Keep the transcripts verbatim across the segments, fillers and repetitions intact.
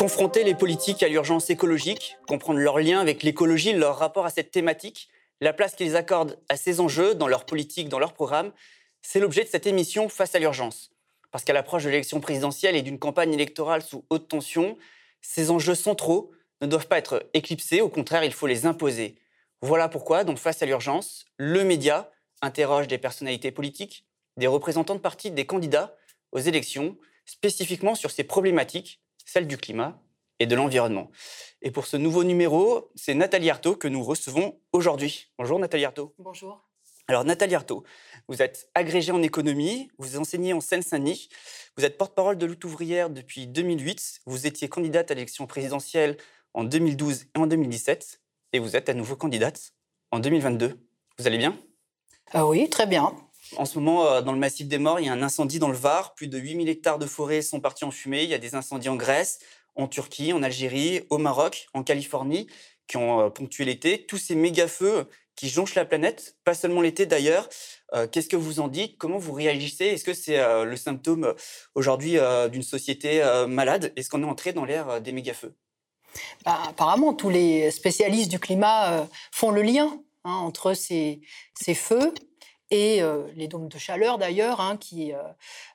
confronter les politiques à l'urgence écologique, comprendre leur lien avec l'écologie, leur rapport à cette thématique, la place qu'ils accordent à ces enjeux dans leur politique, dans leur programme, c'est l'objet de cette émission Face à l'urgence. Parce qu'à l'approche de l'élection présidentielle et d'une campagne électorale sous haute tension, ces enjeux centraux ne doivent pas être éclipsés, au contraire, il faut les imposer. Voilà pourquoi, donc, Face à l'urgence, le Média interroge des personnalités politiques, des représentants de partis, des candidats aux élections, spécifiquement sur ces problématiques, celles du climat et de l'environnement. Et pour ce nouveau numéro, c'est Nathalie Arthaud que nous recevons aujourd'hui. Bonjour Nathalie Arthaud. Bonjour. Alors Nathalie Arthaud, vous êtes agrégée en économie, vous enseignez en Seine-Saint-Denis, vous êtes porte-parole de lutte ouvrière depuis deux mille huit, vous étiez candidate à l'élection présidentielle en deux mille douze et en deux mille dix-sept, et vous êtes à nouveau candidate en deux mille vingt-deux. Vous allez bien ? Ah oui, très bien. En ce moment, dans le Massif des Morts, il y a un incendie dans le Var. Plus de huit mille hectares de forêt sont partis en fumée. Il y a des incendies en Grèce, en Turquie, en Algérie, au Maroc, en Californie, qui ont ponctué l'été. Tous ces méga-feux qui jonchent la planète, pas seulement l'été d'ailleurs. Euh, qu'est-ce que vous en dites ? Comment vous réagissez ? Est-ce que c'est euh, le symptôme aujourd'hui euh, d'une société euh, malade ? Est-ce qu'on est entré dans l'ère euh, des méga-feux ? Bah, apparemment, tous les spécialistes du climat euh, font le lien hein, entre ces, ces feux et euh, les dômes de chaleur d'ailleurs hein, qui,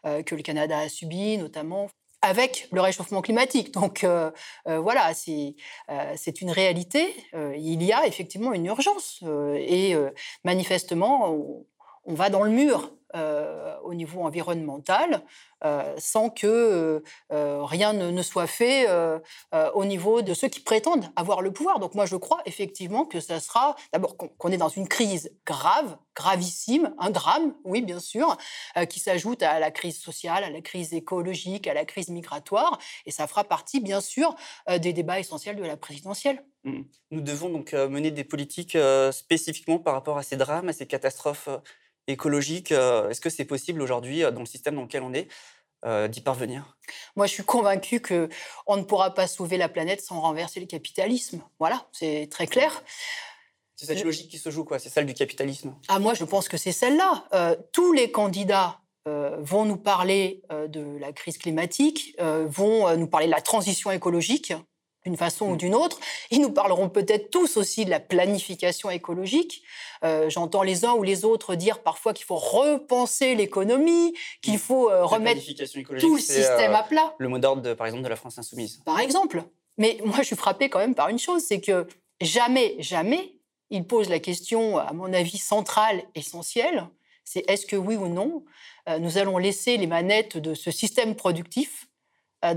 euh, que le Canada a subi notamment avec le réchauffement climatique. Donc euh, euh, voilà, c'est, euh, c'est une réalité. Euh, il y a effectivement une urgence euh, et euh, manifestement, on, on va dans le mur euh, au niveau environnemental euh, sans que euh, rien ne, ne soit fait euh, euh, au niveau de ceux qui prétendent avoir le pouvoir. Donc moi, je crois effectivement que ça sera... D'abord, qu'on, qu'on est dans une crise grave, gravissime, un drame, oui, bien sûr, euh, qui s'ajoute à la crise sociale, à la crise écologique, à la crise migratoire. Et ça fera partie, bien sûr, euh, des débats essentiels de la présidentielle. Mmh. Nous devons donc euh, mener des politiques euh, spécifiquement par rapport à ces drames, à ces catastrophes euh... écologique, euh, est-ce que c'est possible aujourd'hui, euh, dans le système dans lequel on est, euh, d'y parvenir ? Moi, je suis convaincue qu'on ne pourra pas sauver la planète sans renverser le capitalisme. Voilà, c'est très clair. C'est cette je... logique qui se joue, quoi, c'est celle du capitalisme ? Ah, moi, je pense que c'est celle-là. Euh, tous les candidats euh, vont nous parler euh, de la crise climatique, euh, vont euh, nous parler de la transition écologique, d'une façon ou d'une autre. Ils nous parleront peut-être tous aussi de la planification écologique. Euh, j'entends les uns ou les autres dire parfois qu'il faut repenser l'économie, qu'il faut euh, remettre tout le système euh, à plat. Le mot d'ordre, de, par exemple, de la France insoumise. Par exemple. Mais moi, je suis frappée quand même par une chose, c'est que jamais, jamais, ils posent la question, à mon avis, centrale, essentielle, c'est est-ce que oui ou non, euh, nous allons laisser les manettes de ce système productif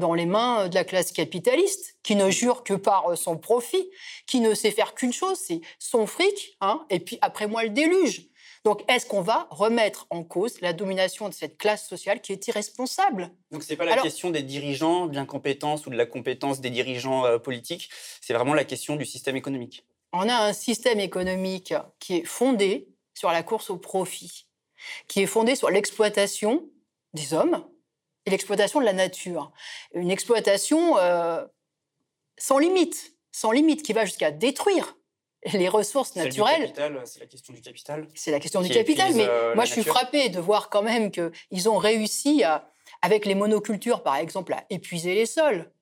dans les mains de la classe capitaliste, qui ne jure que par son profit, qui ne sait faire qu'une chose, c'est son fric, hein, et puis après moi le déluge. Donc est-ce qu'on va remettre en cause la domination de cette classe sociale qui est irresponsable ? Donc ce n'est pas la Alors, question des dirigeants, de l'incompétence ou de la compétence des dirigeants euh, politiques, c'est vraiment la question du système économique. On a un système économique qui est fondé sur la course au profit, qui est fondé sur l'exploitation des hommes, et l'exploitation de la nature. Une exploitation euh, sans limite, sans limite, qui va jusqu'à détruire les ressources Celle naturelles. Capital, c'est la question du capital. C'est la question du capital, mais euh, moi je nature. suis frappée de voir quand même qu'ils ont réussi, à, avec les monocultures par exemple, à épuiser les sols.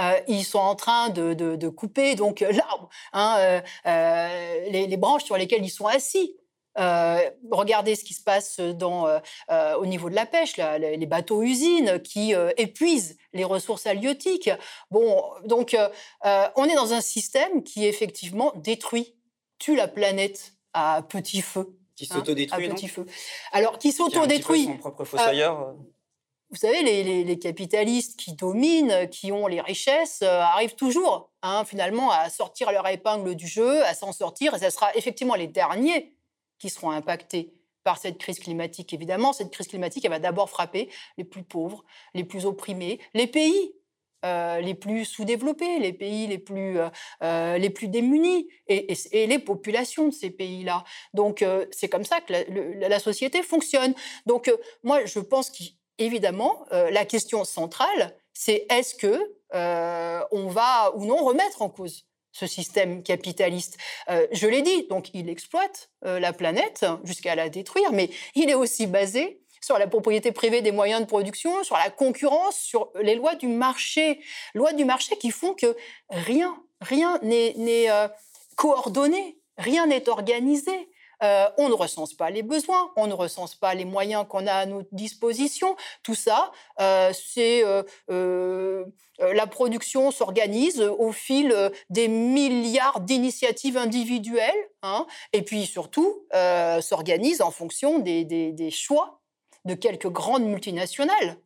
Euh, ils sont en train de, de, de couper donc, l'arbre, hein, euh, euh, les, les branches sur lesquelles ils sont assis. Euh, regardez ce qui se passe dans, euh, euh, au niveau de la pêche, là, les, les bateaux-usines qui euh, épuisent les ressources halieutiques. Bon, donc, euh, euh, on est dans un système qui, effectivement, détruit, tue la planète à petit feu. Qui hein, s'autodétruit, à petit feu. Alors, qui s'autodétruit... Qui a un petit peu son propre fossoyeur. Euh, vous savez, les, les, les capitalistes qui dominent, qui ont les richesses, euh, arrivent toujours, hein, finalement, à sortir leur épingle du jeu, à s'en sortir, et ça sera effectivement les derniers qui seront impactés par cette crise climatique. Évidemment, cette crise climatique, elle va d'abord frapper les plus pauvres, les plus opprimés, les pays euh, les plus sous-développés, les pays les plus, euh, les plus démunis et, et, et les populations de ces pays-là. Donc, euh, c'est comme ça que la, le, la société fonctionne. Donc, euh, moi, je pense qu'évidemment, euh, la question centrale, c'est est-ce que euh, on va ou non remettre en cause ce système capitaliste. Euh, je l'ai dit, donc il exploite euh, la planète jusqu'à la détruire, mais il est aussi basé sur la propriété privée des moyens de production, sur la concurrence, sur les lois du marché. Lois du marché qui font que rien, rien n'est, n'est euh, coordonné, rien n'est organisé. Euh, on ne recense pas les besoins, on ne recense pas les moyens qu'on a à notre disposition. Tout ça, euh, c'est euh, euh, la production s'organise au fil des milliards d'initiatives individuelles, hein, et puis surtout euh, s'organise en fonction des, des, des choix de quelques grandes multinationales.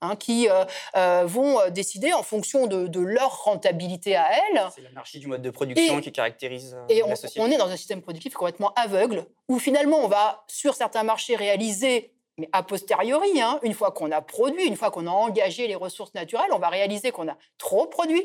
Hein, qui euh, euh, vont décider en fonction de, de leur rentabilité à elles. C'est l'anarchie du mode de production et, qui caractérise euh, et on, la société. On est dans un système productif complètement aveugle, où finalement on va, sur certains marchés, réaliser, mais a posteriori, hein, une fois qu'on a produit, une fois qu'on a engagé les ressources naturelles, on va réaliser qu'on a trop produit,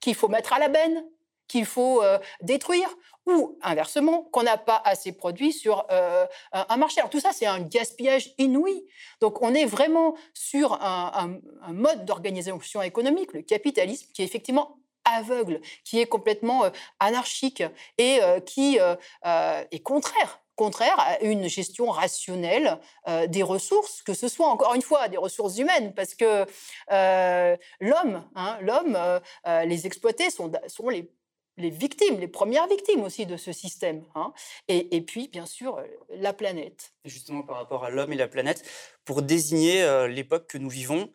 qu'il faut mettre à la benne, qu'il faut euh, détruire, ou inversement, qu'on n'a pas assez produit sur euh, un marché. Alors tout ça, c'est un gaspillage inouï. Donc on est vraiment sur un, un, un mode d'organisation économique, le capitalisme, qui est effectivement aveugle, qui est complètement euh, anarchique et euh, qui euh, euh, est contraire, contraire à une gestion rationnelle euh, des ressources, que ce soit encore une fois des ressources humaines, parce que euh, l'homme, hein, l'homme euh, euh, les exploités sont, sont les les victimes, les premières victimes aussi de ce système. Hein. Et, et puis, bien sûr, la planète. Justement, par rapport à l'homme et la planète, pour désigner euh, l'époque que nous vivons,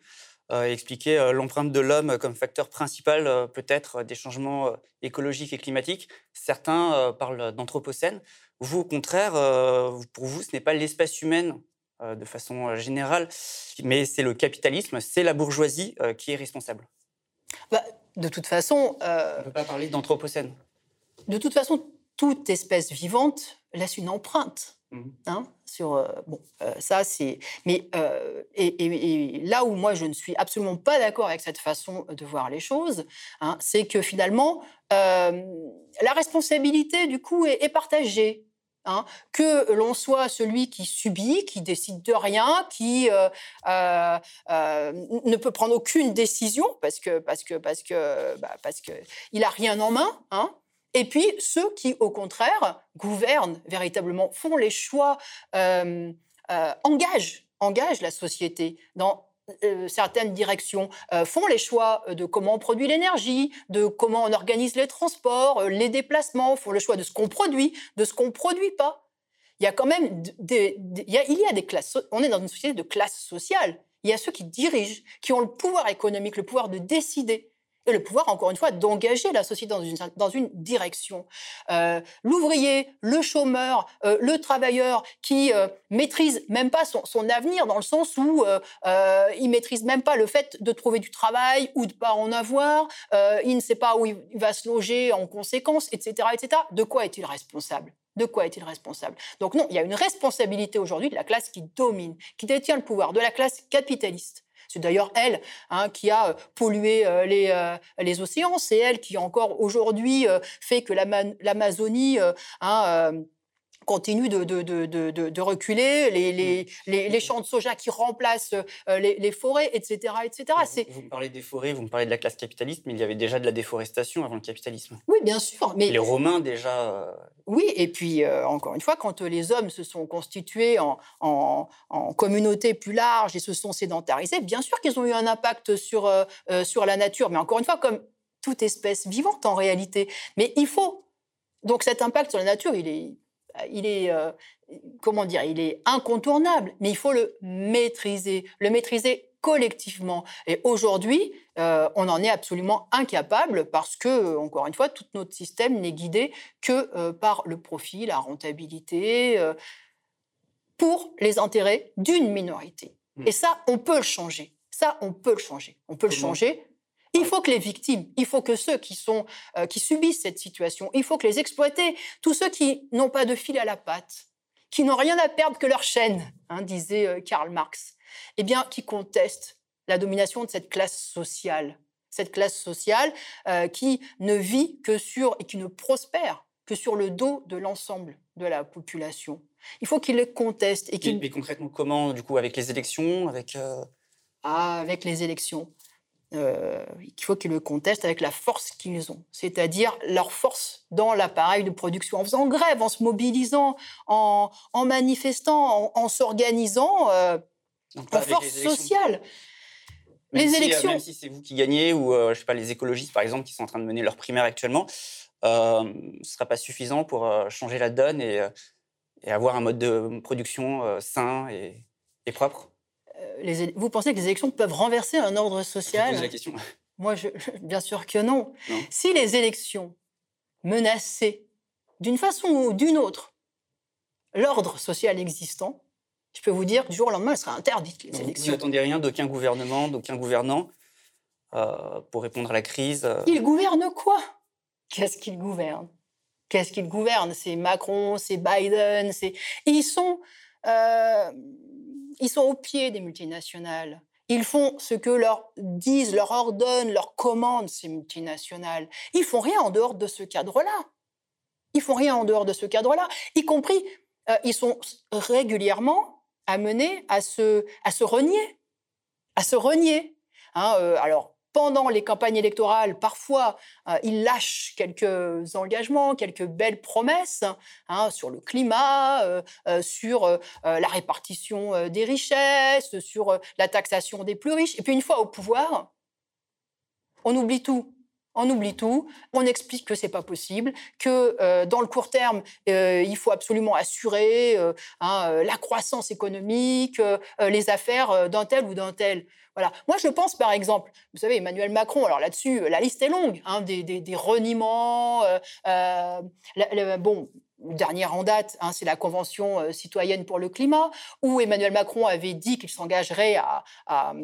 euh, expliquer euh, l'empreinte de l'homme comme facteur principal, euh, peut-être, des changements euh, écologiques et climatiques, certains euh, parlent d'anthropocène. Vous, au contraire, euh, pour vous, ce n'est pas l'espace humaine euh, de façon générale, mais c'est le capitalisme, c'est la bourgeoisie euh, qui est responsable. Bah, de toute façon... Euh, on ne peut pas parler d'anthropocène. De toute façon, toute espèce vivante laisse une empreinte. Mmh. Hein, sur, euh, bon, euh, ça, c'est... Mais euh, et, et, et là où moi, je ne suis absolument pas d'accord avec cette façon de voir les choses, hein, c'est que finalement, euh, la responsabilité, du coup, est, est partagée. Hein, que l'on soit celui qui subit, qui décide de rien, qui euh, euh, euh, ne peut prendre aucune décision parce que parce que parce que bah, parce que il a rien en main, hein. Et puis ceux qui au contraire gouvernent véritablement, font les choix, euh, euh, engagent engagent la société dans Euh, certaines directions, euh, font les choix de comment on produit l'énergie, de comment on organise les transports, euh, les déplacements, font le choix de ce qu'on produit, de ce qu'on ne produit pas. Il y a quand même des, des, il y a, il y a des classes, on est dans une société de classe sociale. Il y a ceux qui dirigent, qui ont le pouvoir économique, le pouvoir de décider et le pouvoir, encore une fois, d'engager la société dans une, dans une direction. Euh, l'ouvrier, le chômeur, euh, le travailleur qui euh, maîtrise même pas son, son avenir, dans le sens où euh, euh, il maîtrise même pas le fait de trouver du travail ou de pas en avoir, euh, il ne sait pas où il va se loger en conséquence, et cetera, et cetera. De quoi est-il responsable ? De quoi est-il responsable ? Donc non, il y a une responsabilité aujourd'hui de la classe qui domine, qui détient le pouvoir, de la classe capitaliste. C'est d'ailleurs elle, hein, qui a pollué euh, les, euh, les océans. C'est elle qui, encore aujourd'hui, euh, fait que l'Ama- l'Amazonie euh, hein, euh, continue de, de, de, de, de reculer, les, les, les, les champs de soja qui remplacent euh, les, les forêts, et cetera, et cetera. C'est... Vous, vous me parlez des forêts, vous me parlez de la classe capitaliste, mais il y avait déjà de la déforestation avant le capitalisme. Oui, bien sûr. Mais... Les Romains, déjà... Euh... Oui, et puis, euh, encore une fois, quand euh, les hommes se sont constitués en, en, en communautés plus larges et se sont sédentarisés, bien sûr qu'ils ont eu un impact sur, euh, euh, sur la nature, mais encore une fois, comme toute espèce vivante en réalité. Mais il faut... Donc cet impact sur la nature, il est, il est, euh, comment dire, il est incontournable, mais il faut le maîtriser, le maîtriser collectivement. Et aujourd'hui, euh, on en est absolument incapable parce que, encore une fois, tout notre système n'est guidé que euh, par le profit, la rentabilité, euh, pour les intérêts d'une minorité. Mmh. Et ça, on peut le changer. Ça, on peut le changer. On peut Comment? le changer. Il faut que les victimes, il faut que ceux qui, sont, euh, qui subissent cette situation, il faut que les exploités, tous ceux qui n'ont pas de fil à la patte, qui n'ont rien à perdre que leur chaîne, hein, disait euh, Karl Marx, eh bien, qui conteste la domination de cette classe sociale. Cette classe sociale euh, qui ne vit que sur, et qui ne prospère que sur le dos de l'ensemble de la population. Il faut qu'ils les contestent. Et qu'ils... Mais, mais concrètement, comment, du coup, avec les élections avec, euh... ah, avec les élections. euh, il faut qu'ils le contestent avec la force qu'ils ont, c'est-à-dire leur force dans l'appareil de production, en faisant grève, en se mobilisant, en, en manifestant, en, en s'organisant, euh, la force sociale. Même les si, élections. Même si c'est vous qui gagnez, ou euh, je sais pas, les écologistes, par exemple, qui sont en train de mener leur primaire actuellement, euh, ce ne sera pas suffisant pour euh, changer la donne et, euh, et avoir un mode de production euh, sain et, et propre. Les, vous pensez que les élections peuvent renverser un ordre social ? Je pose la question. Moi, je, je, bien sûr que non. non. Si les élections menaçaient, d'une façon ou d'une autre, l'ordre social existant, je peux vous dire que du jour au lendemain, elles seraient interdites, les donc, élections. Vous n'attendez rien d'aucun gouvernement, d'aucun gouvernant euh, pour répondre à la crise. Euh... Ils gouvernent quoi ? Qu'est-ce qu'ils gouvernent ? Qu'est-ce qu'ils gouvernent ? C'est Macron, c'est Biden, c'est... Ils sont... Euh... Ils sont au pied des multinationales. Ils font ce que leur disent, leur ordonnent, leur commandent ces multinationales. Ils ne font rien en dehors de ce cadre-là. Ils ne font rien en dehors de ce cadre-là. Y compris, euh, ils sont régulièrement amenés à se, à se renier. À se renier. Hein, euh, alors, pendant les campagnes électorales, parfois, euh, ils lâchent quelques engagements, quelques belles promesses hein, sur le climat, euh, euh, sur euh, la répartition euh, des richesses, sur euh, la taxation des plus riches. Et puis une fois au pouvoir, on oublie tout. On oublie tout, on explique que ce n'est pas possible, que euh, dans le court terme, euh, il faut absolument assurer euh, hein, euh, la croissance économique, euh, les affaires euh, d'un tel ou d'un tel. Voilà. Moi, je pense, par exemple, vous savez, Emmanuel Macron, alors là-dessus, la liste est longue, hein, des, des, des reniements, euh, euh, la, la, bon... dernière en date, hein, c'est la Convention euh, citoyenne pour le climat, où Emmanuel Macron avait dit qu'il s'engagerait à, à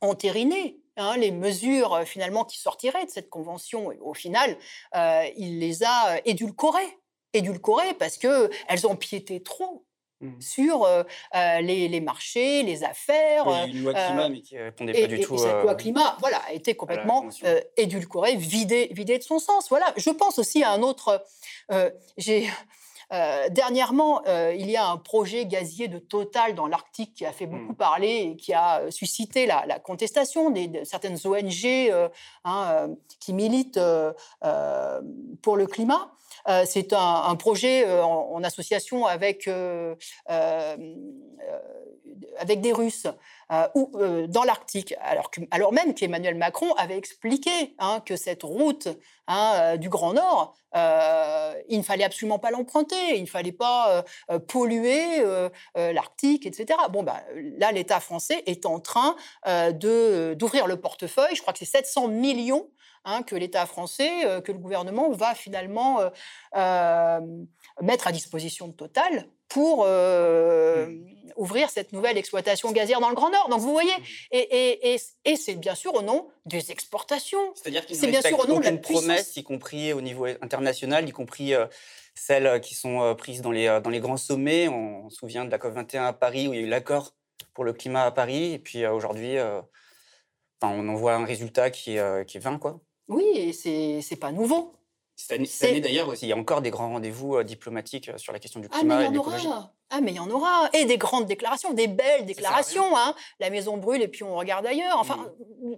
entériner hein, les mesures euh, finalement qui sortiraient de cette Convention. Et au final, euh, il les a édulcorées, édulcorées parce qu'elles empiétaient trop mmh. sur euh, euh, les, les marchés, les affaires. Oui, il y a eu une loi climat, euh, mais qui ne répondait pas et, du et, tout. Et cette euh, loi climat voilà, a été complètement euh, édulcorée, vidée, vidée de son sens. Voilà. Je pense aussi à un autre... Euh, j'ai, euh, dernièrement, euh, il y a un projet gazier de Total dans l'Arctique qui a fait beaucoup mmh. parler et qui a suscité la, la contestation des, de certaines O N G euh, hein, euh, qui militent euh, euh, pour le climat. Euh, c'est un, un projet euh, en, en association avec, euh, euh, euh, avec des Russes euh, où, euh, dans l'Arctique, alors, que, alors même qu'Emmanuel Macron avait expliqué hein, que cette route hein, euh, du Grand Nord, euh, il ne fallait absolument pas l'emprunter, il ne fallait pas euh, polluer euh, euh, l'Arctique, et cetera. Bon, ben, là, l'État français est en train euh, de, d'ouvrir le portefeuille, je crois que c'est sept cents millions Hein, que l'État français, euh, que le gouvernement va finalement euh, euh, mettre à disposition de Total pour euh, mmh. ouvrir cette nouvelle exploitation gazière dans le Grand Nord. Donc vous voyez, mmh. et, et, et, et c'est bien sûr au nom des exportations. C'est-à-dire qu'ils ne respectent aucune promesse, y compris au niveau international, y compris euh, celles qui sont euh, prises dans les, euh, dans les grands sommets. On, on se souvient de la C O P vingt et un à Paris, où il y a eu l'accord pour le climat à Paris. Et puis euh, aujourd'hui, euh, on en voit un résultat qui, euh, qui est vain, quoi. Oui, et c'est, c'est pas nouveau. Cette année, cette année d'ailleurs, aussi, il y a encore des grands rendez-vous euh, diplomatiques sur la question du climat et de l'écologie. Ah, mais il y en aura. Et des grandes déclarations, des belles déclarations. Hein. La maison brûle et puis on regarde ailleurs. Enfin, mmh.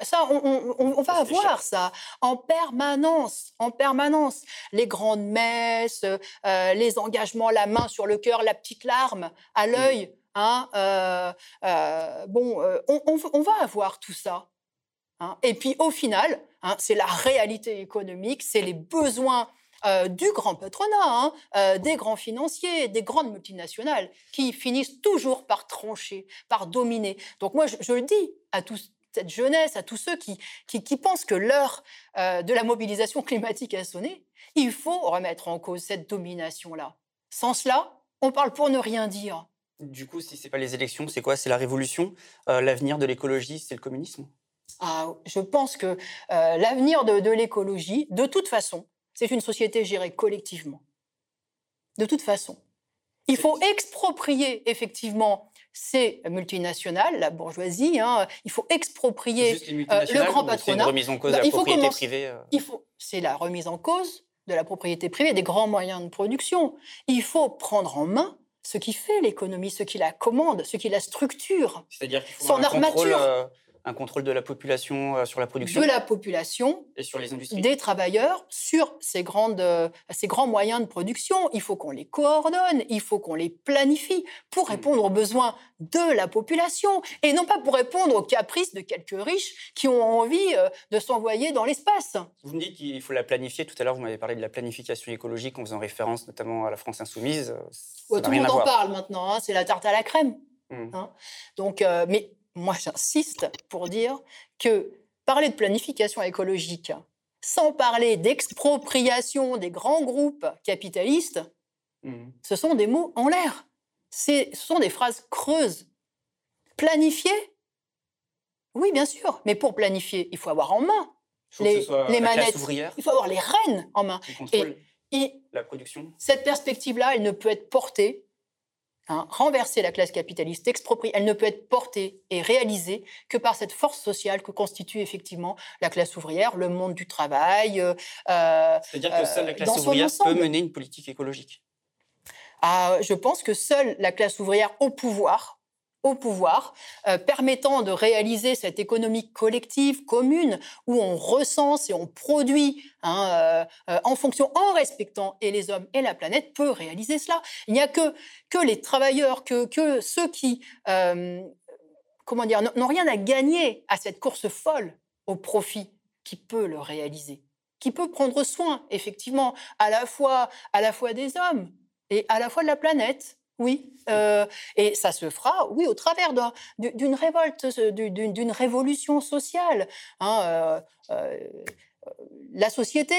ça, on, on, on, on va avoir ça en permanence, en permanence. Les grandes messes, euh, les engagements, la main sur le cœur, la petite larme à l'œil. Mmh. Hein, euh, euh, bon, euh, on, on, on va avoir tout ça. Hein. Et puis, au final... Hein, c'est la réalité économique, c'est les besoins euh, du grand patronat, hein, euh, des grands financiers, des grandes multinationales qui finissent toujours par trancher, par dominer. Donc moi, je, je le dis à toute cette jeunesse, à tous ceux qui, qui, qui pensent que l'heure euh, de la mobilisation climatique a sonné, il faut remettre en cause cette domination-là. Sans cela, on parle pour ne rien dire. Du coup, si ce n'est pas les élections, c'est quoi ? C'est la révolution ? euh, L'avenir de l'écologie, c'est le communisme ? Ah, je pense que euh, l'avenir de, de l'écologie, de toute façon, c'est une société gérée collectivement. De toute façon. Il faut exproprier, effectivement, ces multinationales, la bourgeoisie, hein, il faut exproprier euh, le grand patronat. C'est une remise en cause bah, de la propriété commencer, privée euh... il faut, c'est la remise en cause de la propriété privée, des grands moyens de production. Il faut prendre en main ce qui fait l'économie, ce qui la commande, ce qui la structure. C'est-à-dire qu'il faut son un armature. Contrôle, euh... un contrôle de la population euh, sur la production. De la population. Et sur les industries. Des travailleurs sur ces, grandes, euh, ces grands moyens de production. Il faut qu'on les coordonne, il faut qu'on les planifie pour répondre mmh. aux besoins de la population et non pas pour répondre aux caprices de quelques riches qui ont envie euh, de s'envoyer dans l'espace. Vous me dites qu'il faut la planifier. Tout à l'heure, vous m'avez parlé de la planification écologique en faisant référence notamment à la France insoumise. Ouais, tout le monde en voir. parle maintenant. Hein, c'est la tarte à la crème. Mmh. Hein. Donc, euh, mais moi, j'insiste pour dire que parler de planification écologique sans parler d'expropriation des grands groupes capitalistes, mmh. ce sont des mots en l'air. C'est, ce sont des phrases creuses. Planifier ? Oui, bien sûr. Mais pour planifier, il faut avoir en main les, les manettes. Il faut avoir les rênes en main. Et, et la production. Cette perspective-là, elle ne peut être portée, hein, renverser la classe capitaliste, exproprier, elle ne peut être portée et réalisée que par cette force sociale que constitue effectivement la classe ouvrière, le monde du travail. Euh, C'est-à-dire euh, que seule la classe ouvrière peut mener une politique écologique ? Ah, je pense que seule la classe ouvrière au pouvoir, au pouvoir euh, permettant de réaliser cette économie collective, commune, où on recense et on produit hein, euh, euh, en fonction, en respectant et les hommes et la planète, peut réaliser cela. Il n'y a que, que les travailleurs, que, que ceux qui euh, comment dire, n'ont rien à gagner à cette course folle au profit qui peut le réaliser, qui peut prendre soin, effectivement, à la fois, à la fois des hommes, et à la fois de la planète, oui. Euh, et ça se fera, oui, au travers d'un, d'une révolte, d'une, d'une révolution sociale. Hein, euh, euh, la société,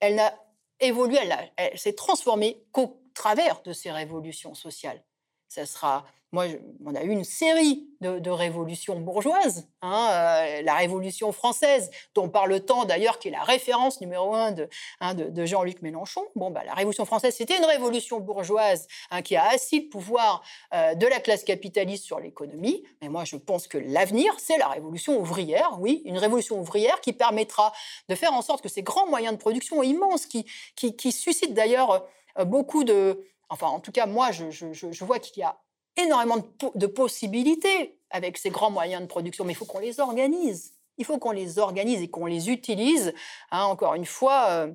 elle n'a évolué, elle, a, elle s'est transformée qu'au travers de ces révolutions sociales. Ça sera... Moi, je, on a eu une série de, de révolutions bourgeoises, hein, euh, la Révolution française, dont parle tant d'ailleurs, qui est la référence numéro un de, hein, de, de Jean-Luc Mélenchon. Bon, bah, la Révolution française, c'était une révolution bourgeoise hein, qui a assis le pouvoir euh, de la classe capitaliste sur l'économie. Mais moi, je pense que l'avenir, c'est la Révolution ouvrière, oui, une révolution ouvrière qui permettra de faire en sorte que ces grands moyens de production immenses, qui, qui, qui suscitent d'ailleurs euh, beaucoup de... Enfin, en tout cas, moi, je, je, je vois qu'il y a énormément de, po- de possibilités avec ces grands moyens de production, mais il faut qu'on les organise. Il faut qu'on les organise et qu'on les utilise, hein, encore une fois, euh,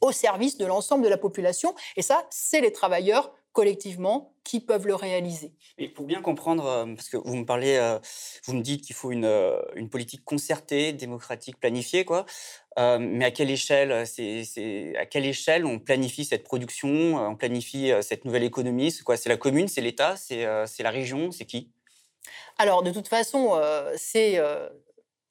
au service de l'ensemble de la population. Et ça, c'est les travailleurs collectivement qui peuvent le réaliser. Et pour bien comprendre, euh, parce que vous me parlez, euh, vous me dites qu'il faut une, euh, une politique concertée, démocratique, planifiée, quoi. Euh, mais à quelle échelle, c'est, c'est, à quelle échelle on planifie cette production, on planifie cette nouvelle économie ? C'est quoi ? C'est la commune, c'est l'État, c'est, euh, c'est la région, c'est qui ? Alors, de toute façon, euh, c'est euh,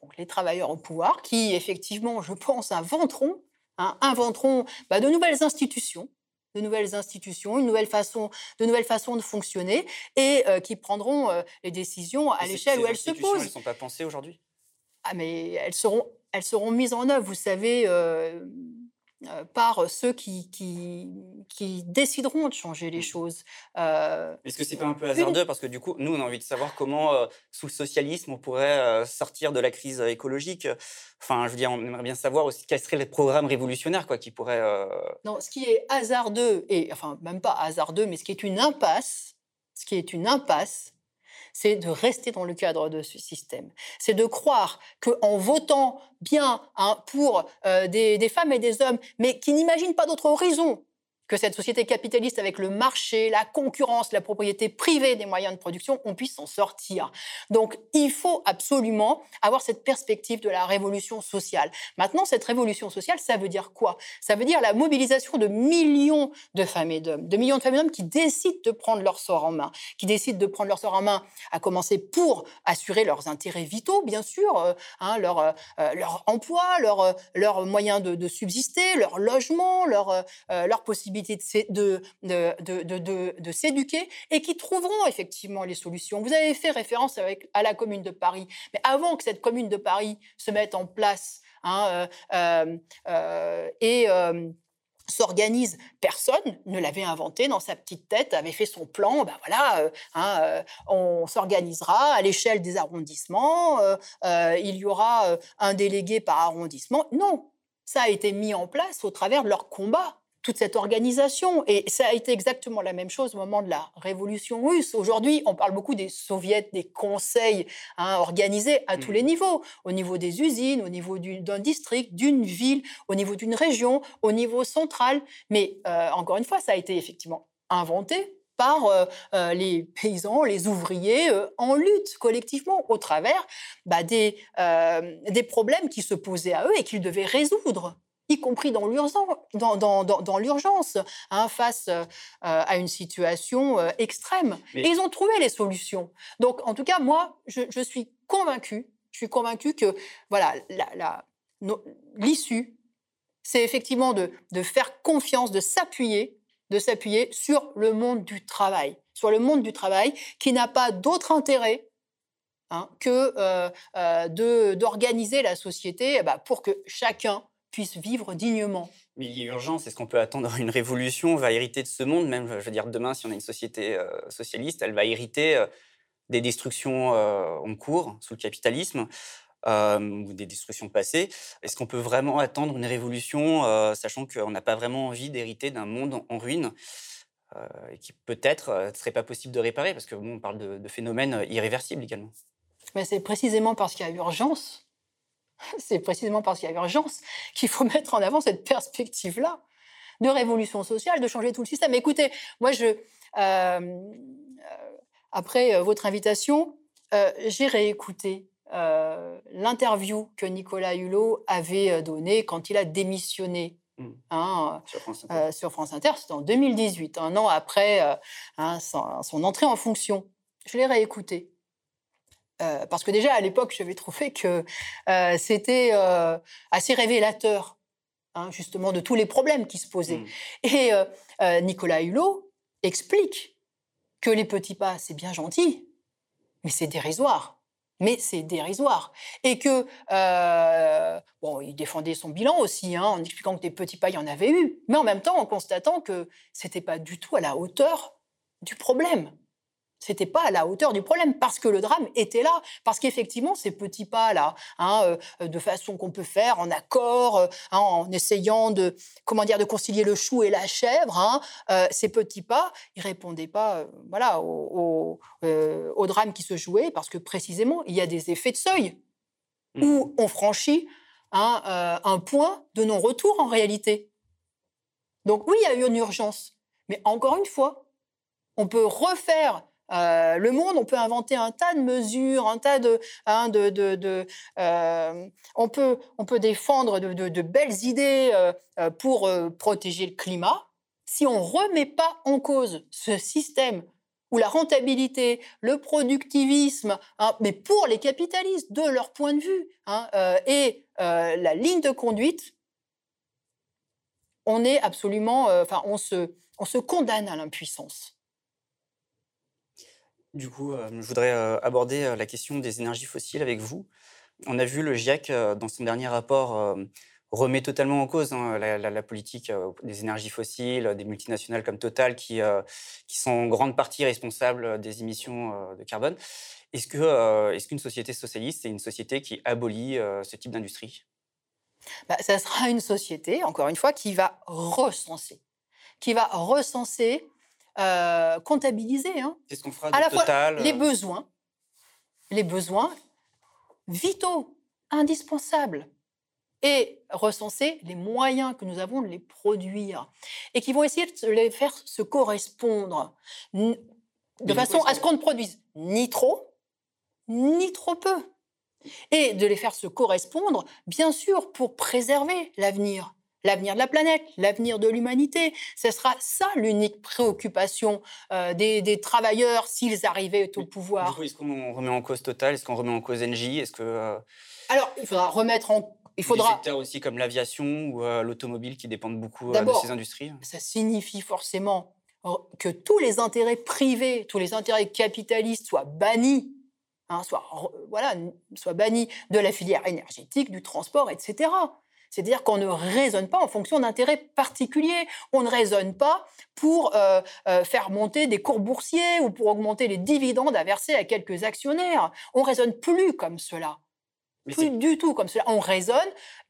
donc les travailleurs au pouvoir qui, effectivement, je pense, inventeront, hein, inventeront bah, de nouvelles institutions, de nouvelles institutions, une nouvelle façon, de nouvelles façons de fonctionner et euh, qui prendront euh, les décisions à et l'échelle où elles se posent. Ces institutions, elles ne sont pas pensées aujourd'hui ? Ah, mais elles seront... Elles seront mises en œuvre, vous savez, euh, euh, par ceux qui, qui, qui décideront de changer les choses. Euh, Est-ce que ce n'est pas un peu hasardeux ? Parce que du coup, nous, on a envie de savoir comment, euh, sous le socialisme, on pourrait euh, sortir de la crise écologique. Enfin, je veux dire, on aimerait bien savoir aussi quels seraient les programmes révolutionnaires quoi, qui pourraient... Euh... Non, ce qui est hasardeux, et enfin, même pas hasardeux, mais ce qui est une impasse, ce qui est une impasse, c'est de rester dans le cadre de ce système. C'est de croire qu'en votant bien hein, pour euh, des, des femmes et des hommes, mais qui n'imaginent pas d'autre horizon que cette société capitaliste avec le marché, la concurrence, la propriété privée des moyens de production, on puisse s'en sortir. Donc, il faut absolument avoir cette perspective de la révolution sociale. Maintenant, cette révolution sociale, ça veut dire quoi ? Ça veut dire la mobilisation de millions de femmes et d'hommes, de millions de femmes et d'hommes qui décident de prendre leur sort en main, qui décident de prendre leur sort en main, à commencer pour assurer leurs intérêts vitaux, bien sûr, euh, hein, leur, euh, leur emploi, leurs leur moyens de, de subsister, leur logement, leur, euh, leur possibilité De, de, de, de, de, de s'éduquer et qui trouveront effectivement les solutions. Vous avez fait référence avec, à la Commune de Paris, mais avant que cette Commune de Paris se mette en place hein, euh, euh, et euh, s'organise, personne ne l'avait inventé dans sa petite tête, avait fait son plan, ben voilà, euh, hein, euh, on s'organisera à l'échelle des arrondissements, euh, euh, il y aura euh, un délégué par arrondissement. Non, ça a été mis en place au travers de leur combat. toute cette organisation. Et ça a été exactement la même chose au moment de la révolution russe. Aujourd'hui, on parle beaucoup des soviets, des conseils hein, organisés à mmh. tous les niveaux, au niveau des usines, au niveau du, d'un district, d'une ville, au niveau d'une région, au niveau central. Mais euh, encore une fois, ça a été effectivement inventé par euh, euh, les paysans, les ouvriers euh, en lutte collectivement au travers bah, des, euh, des problèmes qui se posaient à eux et qu'ils devaient résoudre, y compris dans l'urgence, dans, dans, dans, dans l'urgence hein, face euh, à une situation euh, extrême. Mais... Et ils ont trouvé les solutions. Donc, en tout cas, moi, je, je suis convaincue, je suis convaincue que voilà, la, la, no, l'issue, c'est effectivement de, de faire confiance, de s'appuyer, de s'appuyer sur le monde du travail, sur le monde du travail qui n'a pas d'autre intérêt hein, que euh, euh, de, d'organiser la société eh ben, pour que chacun puisse vivre dignement. Mais il y a urgence. Est-ce qu'on peut attendre une révolution ? On va hériter de ce monde, même, je veux dire, demain, si on a une société euh, socialiste, elle va hériter euh, des destructions euh, en cours sous le capitalisme, euh, ou des destructions passées. Est-ce qu'on peut vraiment attendre une révolution, euh, sachant qu'on n'a pas vraiment envie d'hériter d'un monde en, en ruine, euh, et qui peut-être ne euh, serait pas possible de réparer, parce que bon, on parle de, de phénomènes irréversibles également. Mais c'est précisément parce qu'il y a urgence C'est précisément parce qu'il y a urgence qu'il faut mettre en avant cette perspective-là de révolution sociale, de changer tout le système. Écoutez, moi, je, euh, euh, après euh, votre invitation, euh, j'ai réécouté euh, l'interview que Nicolas Hulot avait donnée quand il a démissionné mmh. hein, sur, France euh, sur France Inter. C'était en deux mille dix-huit, un an après euh, hein, son, son entrée en fonction. Je l'ai réécouté. Euh, parce que déjà, à l'époque, j'avais trouvé que euh, c'était euh, assez révélateur, hein, justement, de tous les problèmes qui se posaient. Mmh. Et euh, euh, Nicolas Hulot explique que les petits pas, c'est bien gentil, mais c'est dérisoire. Mais c'est dérisoire. Et que, euh, bon, il défendait son bilan aussi, hein, en expliquant que des petits pas, il y en avait eu, mais en même temps, en constatant que c'était pas du tout à la hauteur du problème. C'était pas à la hauteur du problème, parce que le drame était là, parce qu'effectivement, ces petits pas-là, hein, euh, de façon qu'on peut faire en accord, euh, hein, en essayant de, comment dire, de concilier le chou et la chèvre, hein, euh, ces petits pas, ils répondaient pas euh, voilà, au, au, euh, au drame qui se jouait, parce que précisément, il y a des effets de seuil, mmh. où on franchit hein, euh, un point de non-retour en réalité. Donc oui, il y a eu une urgence, mais encore une fois, on peut refaire... Euh, le monde, on peut inventer un tas de mesures, un tas de, hein, de, de, de euh, on peut, on peut défendre de, de, de belles idées euh, pour euh, protéger le climat. Si on remet pas en cause ce système où la rentabilité, le productivisme, hein, mais pour les capitalistes de leur point de vue, hein, euh, et euh, la ligne de conduite, on est absolument, enfin, euh, on se, on se condamne à l'impuissance. Du coup, euh, je voudrais euh, aborder euh, la question des énergies fossiles avec vous. On a vu le GIEC, euh, dans son dernier rapport, euh, remet totalement en cause hein, la, la, la politique euh, des énergies fossiles, des multinationales comme Total, qui, euh, qui sont en grande partie responsables des émissions euh, de carbone. Est-ce que, euh, est-ce qu'une société socialiste est une société qui abolit euh, ce type d'industrie ? Bah, ça sera une société, encore une fois, qui va recenser, qui va recenser... Euh, comptabiliser hein, qu'on fera à la total, fois les euh... besoins, les besoins vitaux, indispensables, et recenser les moyens que nous avons de les produire, et qui vont essayer de les faire se correspondre de Mais façon à ce qu'on ne produise ni trop, ni trop peu, et de les faire se correspondre, bien sûr, pour préserver l'avenir. L'avenir de la planète, l'avenir de l'humanité, ce sera ça l'unique préoccupation euh, des, des travailleurs s'ils arrivaient au pouvoir. Du coup, est-ce qu'on remet en cause Total ? Est-ce qu'on remet en cause Engie ? Est-ce que euh... alors il faudra remettre en il faudra des secteurs aussi comme l'aviation ou euh, l'automobile qui dépendent beaucoup euh, de ces industries. Ça signifie forcément que tous les intérêts privés, tous les intérêts capitalistes soient bannis. Hein, soient, voilà, soient bannis de la filière énergétique, du transport, et cetera. C'est-à-dire qu'on ne raisonne pas en fonction d'intérêts particuliers. On ne raisonne pas pour euh, euh, faire monter des cours boursiers ou pour augmenter les dividendes à verser à quelques actionnaires. On ne raisonne plus comme cela. Mais plus c'est... du tout comme cela. On raisonne,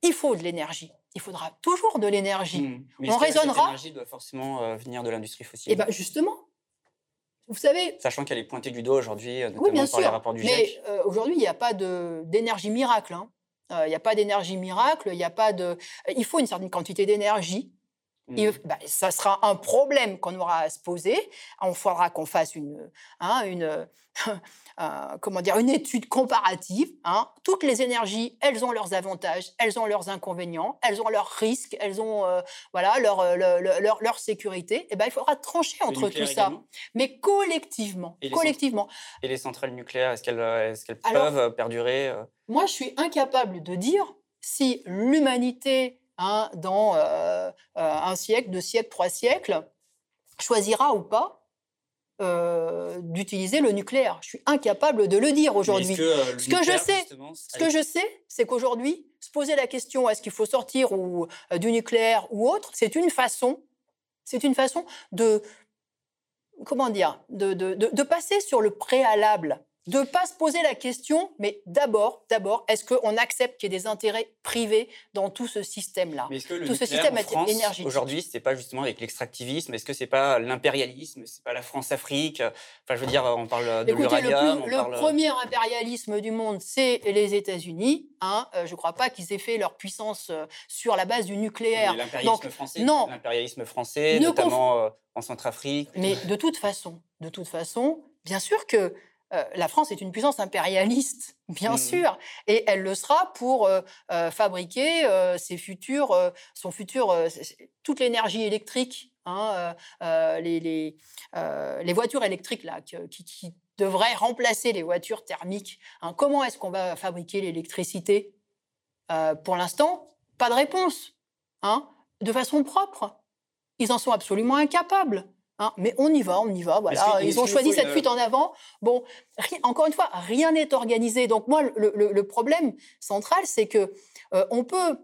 il faut de l'énergie. il faudra toujours de l'énergie. Mmh. Mais on raisonnera. L'énergie doit forcément euh, venir de l'industrie fossile. Eh bien, justement. Vous savez. Sachant qu'elle est pointée du doigt aujourd'hui, notamment oui, bien par sûr. Les rapports du GIEC. Mais euh, aujourd'hui, il n'y a pas de, d'énergie miracle. Hein. Euh, il n'y a pas d'énergie miracle. Il n'y a pas de. Il faut une certaine quantité d'énergie. Mmh. Et, bah, ça sera un problème qu'on aura à se poser. Il faudra qu'on fasse une, hein, une, euh, comment dire, une étude comparative. Hein. Toutes les énergies, elles ont leurs avantages, elles ont leurs inconvénients, elles ont leurs risques, elles ont euh, voilà, leur, leur, leur, leur sécurité. Et bah, il faudra trancher entre tout ça. Également. Mais collectivement. Et collectivement. Et les centrales nucléaires, est-ce qu'elles, est-ce qu'elles Alors, peuvent perdurer ? Moi, je suis incapable de dire si l'humanité... Hein, dans euh, euh, un siècle, deux siècles, trois siècles, choisira ou pas euh, d'utiliser le nucléaire. Je suis incapable de le dire aujourd'hui. Que, euh, ce, que je sais, ce que je sais, c'est qu'aujourd'hui, se poser la question est-ce qu'il faut sortir ou, euh, du nucléaire ou autre, c'est une façon, c'est une façon de, comment dire, de, de, de, de passer sur le préalable. De ne pas se poser la question, mais d'abord, d'abord, est-ce qu'on accepte qu'il y ait des intérêts privés dans tout ce système-là ? Mais est-ce que le tout ce système en France, énergétique aujourd'hui, ce n'est pas justement avec l'extractivisme ? Est-ce que ce n'est pas l'impérialisme ? Ce n'est pas la France-Afrique ? Enfin, je veux dire, on parle de Écoutez, l'uranium... Écoutez, le, parle... le premier impérialisme du monde, c'est les États-Unis. Hein, euh, je ne crois pas qu'ils aient fait leur puissance euh, sur la base du nucléaire. Mais l'impérialisme Donc, français, non, l'impérialisme français ne notamment conf... euh, en Centrafrique... Mais de toute façon, de toute façon, bien sûr que... Euh, la France est une puissance impérialiste, bien mmh. sûr, et elle le sera pour euh, euh, fabriquer euh, ses futurs, euh, son futur, euh, toute l'énergie électrique, hein, euh, euh, les, les, euh, les voitures électriques là, qui, qui devraient remplacer les voitures thermiques. Hein. Comment est-ce qu'on va fabriquer l'électricité ? euh, Pour l'instant, pas de réponse, hein, de façon propre. Ils en sont absolument incapables. Hein, mais on y va, on y va, voilà. Ils ont choisi cette fuite en avant. Bon, ri, encore une fois, rien n'est organisé. Donc moi, le, le, le problème central, c'est que euh, on peut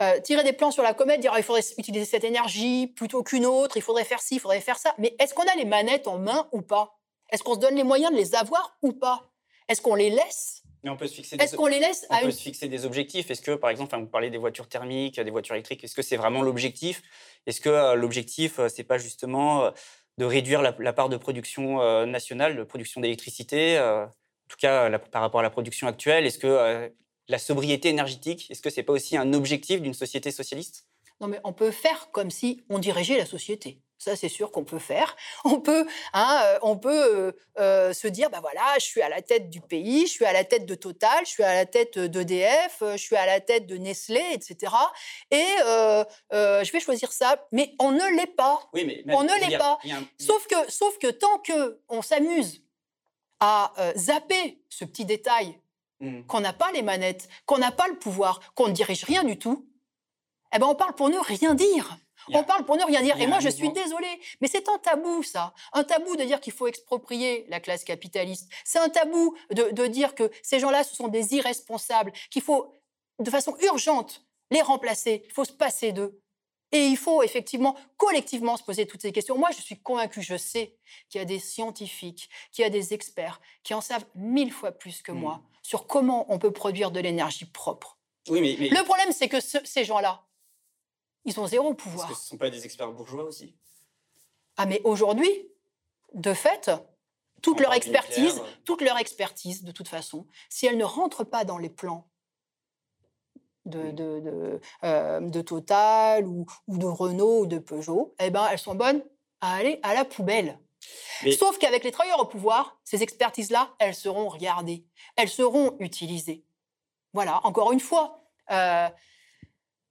euh, tirer des plans sur la comète, dire ah, il faudrait utiliser cette énergie plutôt qu'une autre, il faudrait faire ci, il faudrait faire ça. Mais est-ce qu'on a les manettes en main ou pas ? Est-ce qu'on se donne les moyens de les avoir ou pas ? Est-ce qu'on les laisse ? Mais on peut se fixer des, est-ce qu'on les laisse on à peut une... se fixer des objectifs. Est-ce que, par exemple, vous parlez des voitures thermiques, des voitures électriques, est-ce que c'est vraiment l'objectif ? Est-ce que euh, l'objectif, euh, c'est pas justement euh, de réduire la, la part de production euh, nationale, de production d'électricité, euh, en tout cas la, par rapport à la production actuelle ? Est-ce que euh, la sobriété énergétique, est-ce que c'est pas aussi un objectif d'une société socialiste ? Non, mais on peut faire comme si on dirigeait la société. Ça, c'est sûr qu'on peut faire. On peut, hein, euh, on peut euh, euh, se dire, ben voilà, je suis à la tête du pays, je suis à la tête de Total, je suis à la tête d'E D F, je suis à la tête de Nestlé, et cetera. Et euh, euh, je vais choisir ça. Mais on ne l'est pas. Oui, mais, mais on ne l'est pas. Un... Sauf que, sauf que tant qu'on s'amuse à euh, zapper ce petit détail, mmh. qu'on n'a pas les manettes, qu'on n'a pas le pouvoir, qu'on ne dirige rien du tout, eh ben on parle pour ne rien dire. On parle pour ne rien dire. Et moi, je suis désolée, mais c'est un tabou, ça. Un tabou de dire qu'il faut exproprier la classe capitaliste. C'est un tabou de, de dire que ces gens-là, ce sont des irresponsables, qu'il faut, de façon urgente, les remplacer. Il faut se passer d'eux. Et il faut, effectivement, collectivement se poser toutes ces questions. Moi, je suis convaincue, je sais qu'il y a des scientifiques, qu'il y a des experts qui en savent mille fois plus que mmh. moi sur comment on peut produire de l'énergie propre. Oui, mais, mais... Le problème, c'est que ce, ces gens-là, ils ont zéro pouvoir. Parce que ce ne sont pas des experts bourgeois aussi. Ah mais aujourd'hui, de fait, toute on leur expertise, nucléaire. toute leur expertise, de toute façon, si elle ne rentre pas dans les plans de, de, de, euh, de Total ou, ou de Renault ou de Peugeot, eh ben elles sont bonnes à aller à la poubelle. Mais... Sauf qu'avec les travailleurs au pouvoir, ces expertises-là, elles seront regardées, elles seront utilisées. Voilà, encore une fois. Euh,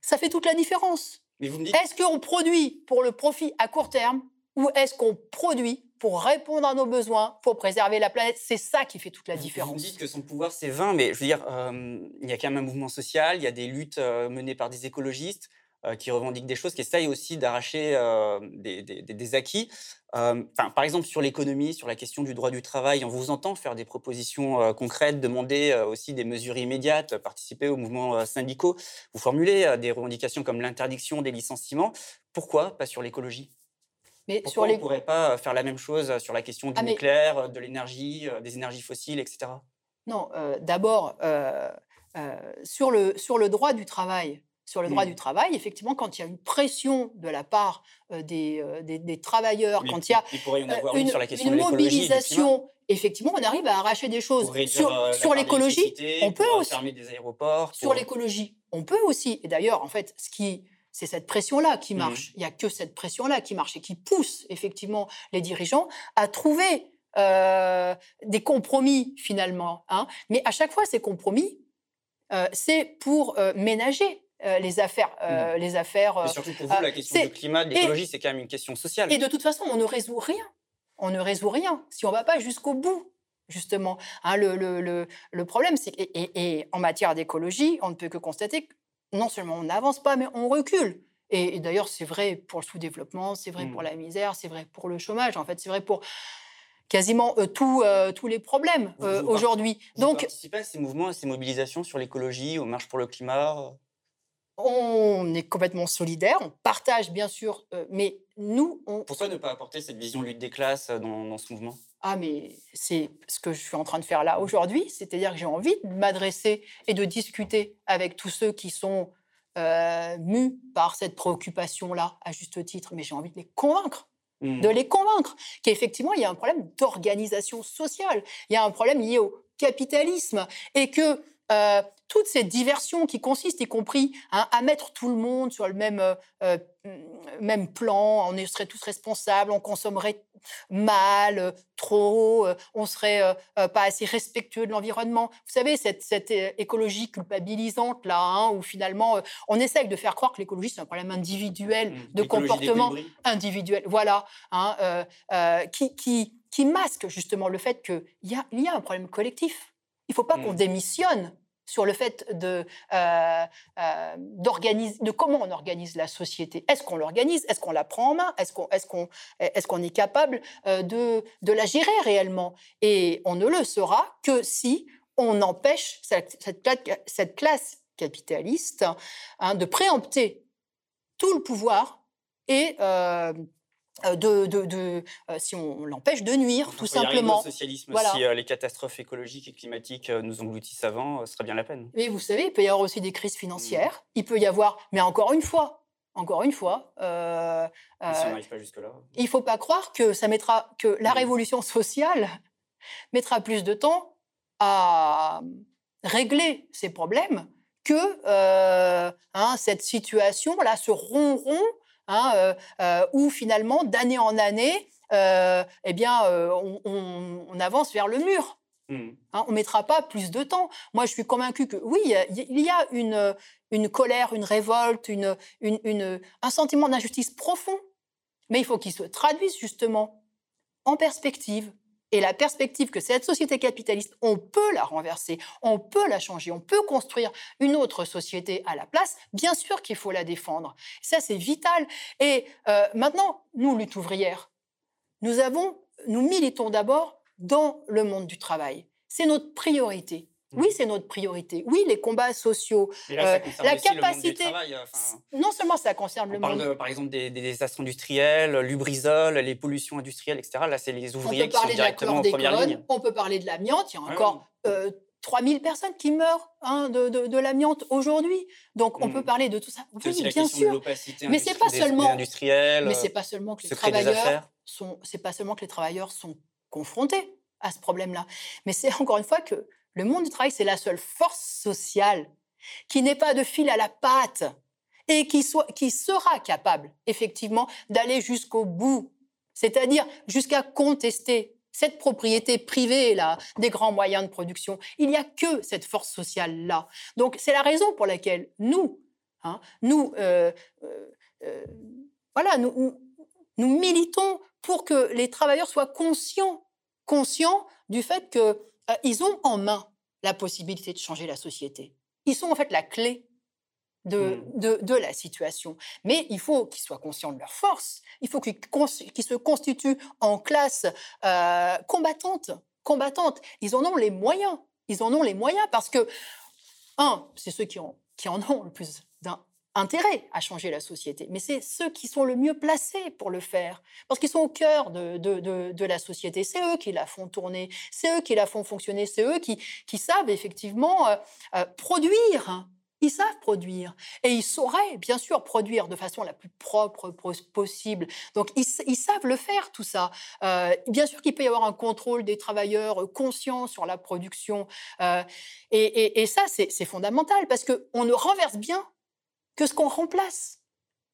Ça fait toute la différence. Mais vous me dites... Est-ce qu'on produit pour le profit à court terme ou est-ce qu'on produit pour répondre à nos besoins, pour préserver la planète ? C'est ça qui fait toute la différence. Vous me dites que son pouvoir, c'est vain, mais je veux dire, euh, il y a quand même un mouvement social, il y a des luttes euh, menées par des écologistes euh, qui revendiquent des choses, qui essayent aussi d'arracher euh, des, des, des acquis. Euh, par exemple, sur l'économie, sur la question du droit du travail, on vous entend faire des propositions euh, concrètes, demander euh, aussi des mesures immédiates, euh, participer aux mouvements euh, syndicaux. Vous formulez euh, des revendications comme l'interdiction des licenciements. Pourquoi pas sur l'écologie ? Mais Pourquoi sur les... on ne pourrait pas faire la même chose sur la question du ah, nucléaire, mais... de l'énergie, euh, des énergies fossiles, et cetera. Non, euh, d'abord, euh, euh, sur, le, sur le droit du travail, sur le droit mmh. du travail. Effectivement, quand il y a une pression de la part euh, des, euh, des, des travailleurs, mais quand il y a il pourrait y en avoir euh, une, une, sur la question une de mobilisation, effectivement, on arrive à arracher des choses. Sur, euh, sur l'écologie, on peut aussi. Des aéroports, sur pour... l'écologie, on peut aussi. Et d'ailleurs, en fait, ce qui... C'est cette pression-là qui marche. Il mmh. n'y a que cette pression-là qui marche et qui pousse effectivement les dirigeants à trouver euh, des compromis finalement. Hein. Mais à chaque fois, ces compromis, euh, c'est pour euh, ménager euh, les affaires. Euh, mmh. les affaires euh, surtout pour vous, euh, la question du climat, de l'écologie, et, c'est quand même une question sociale. Et de toute façon, on ne résout rien. On ne résout rien si on ne va pas jusqu'au bout. Justement, hein, le, le, le, le problème, c'est que, et, et, et en matière d'écologie, on ne peut que constater que non seulement on n'avance pas, mais on recule. Et, et d'ailleurs, c'est vrai pour le sous-développement, c'est vrai mmh. pour la misère, c'est vrai pour le chômage. En fait, c'est vrai pour quasiment euh, tout, euh, tous les problèmes euh, vous, vous aujourd'hui. Vous Donc, participez à ces mouvements, à ces mobilisations sur l'écologie, aux marches pour le climat ? On est complètement solidaires, on partage bien sûr, euh, mais nous... On... Pourquoi ne pas apporter cette vision lutte des classes euh, dans, dans ce mouvement ? Ah, mais c'est ce que je suis en train de faire là aujourd'hui, c'est-à-dire que j'ai envie de m'adresser et de discuter avec tous ceux qui sont euh, mus par cette préoccupation-là, à juste titre, mais j'ai envie de les convaincre, mmh. de les convaincre qu'effectivement, il y a un problème d'organisation sociale, il y a un problème lié au capitalisme, et que euh, toutes ces diversions qui consistent, y compris hein, à mettre tout le monde sur le même, euh, même plan, on serait tous responsables, on consommerait mal, euh, trop, euh, on ne serait euh, euh, pas assez respectueux de l'environnement. Vous savez, cette, cette euh, écologie culpabilisante, là, hein, où finalement, euh, on essaye de faire croire que l'écologie, c'est un problème individuel, mmh, de comportement individuel, voilà, hein, euh, euh, qui, qui, qui masque justement le fait qu'il y a, il y a un problème collectif. Il ne faut pas mmh. qu'on démissionne sur le fait de, euh, euh, de comment on organise la société. Est-ce qu'on l'organise ? Est-ce qu'on la prend en main ? Est-ce qu'on, est-ce qu'on, est-ce qu'on est capable de, de la gérer réellement ? Et on ne le sera que si on empêche cette, cette, cette classe capitaliste hein, de préempter tout le pouvoir et... Euh, De, de, de, euh, si on l'empêche de nuire, enfin, tout simplement. Le socialisme, voilà. Si euh, les catastrophes écologiques et climatiques euh, nous engloutissent avant, euh, ce serait bien la peine. Mais vous savez, il peut y avoir aussi des crises financières. Mmh. Il peut y avoir, mais encore une fois, encore une fois, euh, euh, si on n'arrive pas jusque-là. Il ne faut pas croire que ça mettra que la mmh. révolution sociale mettra plus de temps à régler ces problèmes que euh, hein, cette situation là, ce ronron. Hein, euh, euh, où finalement, d'année en année, euh, eh bien, euh, on, on, on avance vers le mur. Mmh. Hein, on ne mettra pas plus de temps. Moi, je suis convaincue que oui, il y a une, une colère, une révolte, une, une, une, un sentiment d'injustice profond, mais il faut qu'il se traduise justement en perspective. Et la perspective que cette société capitaliste, on peut la renverser, on peut la changer, on peut construire une autre société à la place, bien sûr qu'il faut la défendre. Ça, c'est vital. Et euh, maintenant, nous, lutte ouvrière, nous, avons, nous militons d'abord dans le monde du travail. C'est notre priorité. Oui, c'est notre priorité. Oui, les combats sociaux, là, euh, la capacité... Travail, enfin, non seulement ça concerne le monde... On parle, de, par exemple, des, des désastres industriels, Lubrizol, les pollutions industrielles, et cetera. Là, c'est les ouvriers qui sont directement en première ligne. On peut parler de l'amiante. Il y a encore ouais. euh, trois mille personnes qui meurent hein, de, de, de l'amiante aujourd'hui. Donc, on mmh. peut parler de tout ça. Oui, c'est bien sûr. Mais c'est pas seulement... Mais c'est pas seulement que les travailleurs sont... C'est pas seulement que les travailleurs sont confrontés à ce problème-là. Mais c'est encore une fois que le monde du travail, c'est la seule force sociale qui n'ait pas de fil à la patte et qui, soit, qui sera capable, effectivement, d'aller jusqu'au bout, c'est-à-dire jusqu'à contester cette propriété privée là, des grands moyens de production. Il n'y a que cette force sociale-là. Donc, c'est la raison pour laquelle nous, hein, nous, euh, euh, voilà, nous, nous, nous militons pour que les travailleurs soient conscients, conscients du fait que ils ont en main la possibilité de changer la société. Ils sont en fait la clé de, mmh. de, de la situation. Mais il faut qu'ils soient conscients de leur force. Il faut qu'ils, cons- qu'ils se constituent en classe euh, combattante, combattante. Ils en ont les moyens. Ils en ont les moyens parce que, un, c'est ceux qui, ont, qui en ont le plus d'un intérêt à changer la société, mais c'est ceux qui sont le mieux placés pour le faire, parce qu'ils sont au cœur de, de, de, de la société, c'est eux qui la font tourner, c'est eux qui la font fonctionner, c'est eux qui, qui savent effectivement euh, euh, produire Ils savent produire et ils sauraient bien sûr produire de façon la plus propre possible. Donc ils, ils savent le faire tout ça. Euh, bien sûr qu'il peut y avoir un contrôle des travailleurs conscients sur la production euh, et, et, et ça c'est, c'est fondamental parce qu'on ne renverse bien que ce qu'on remplace.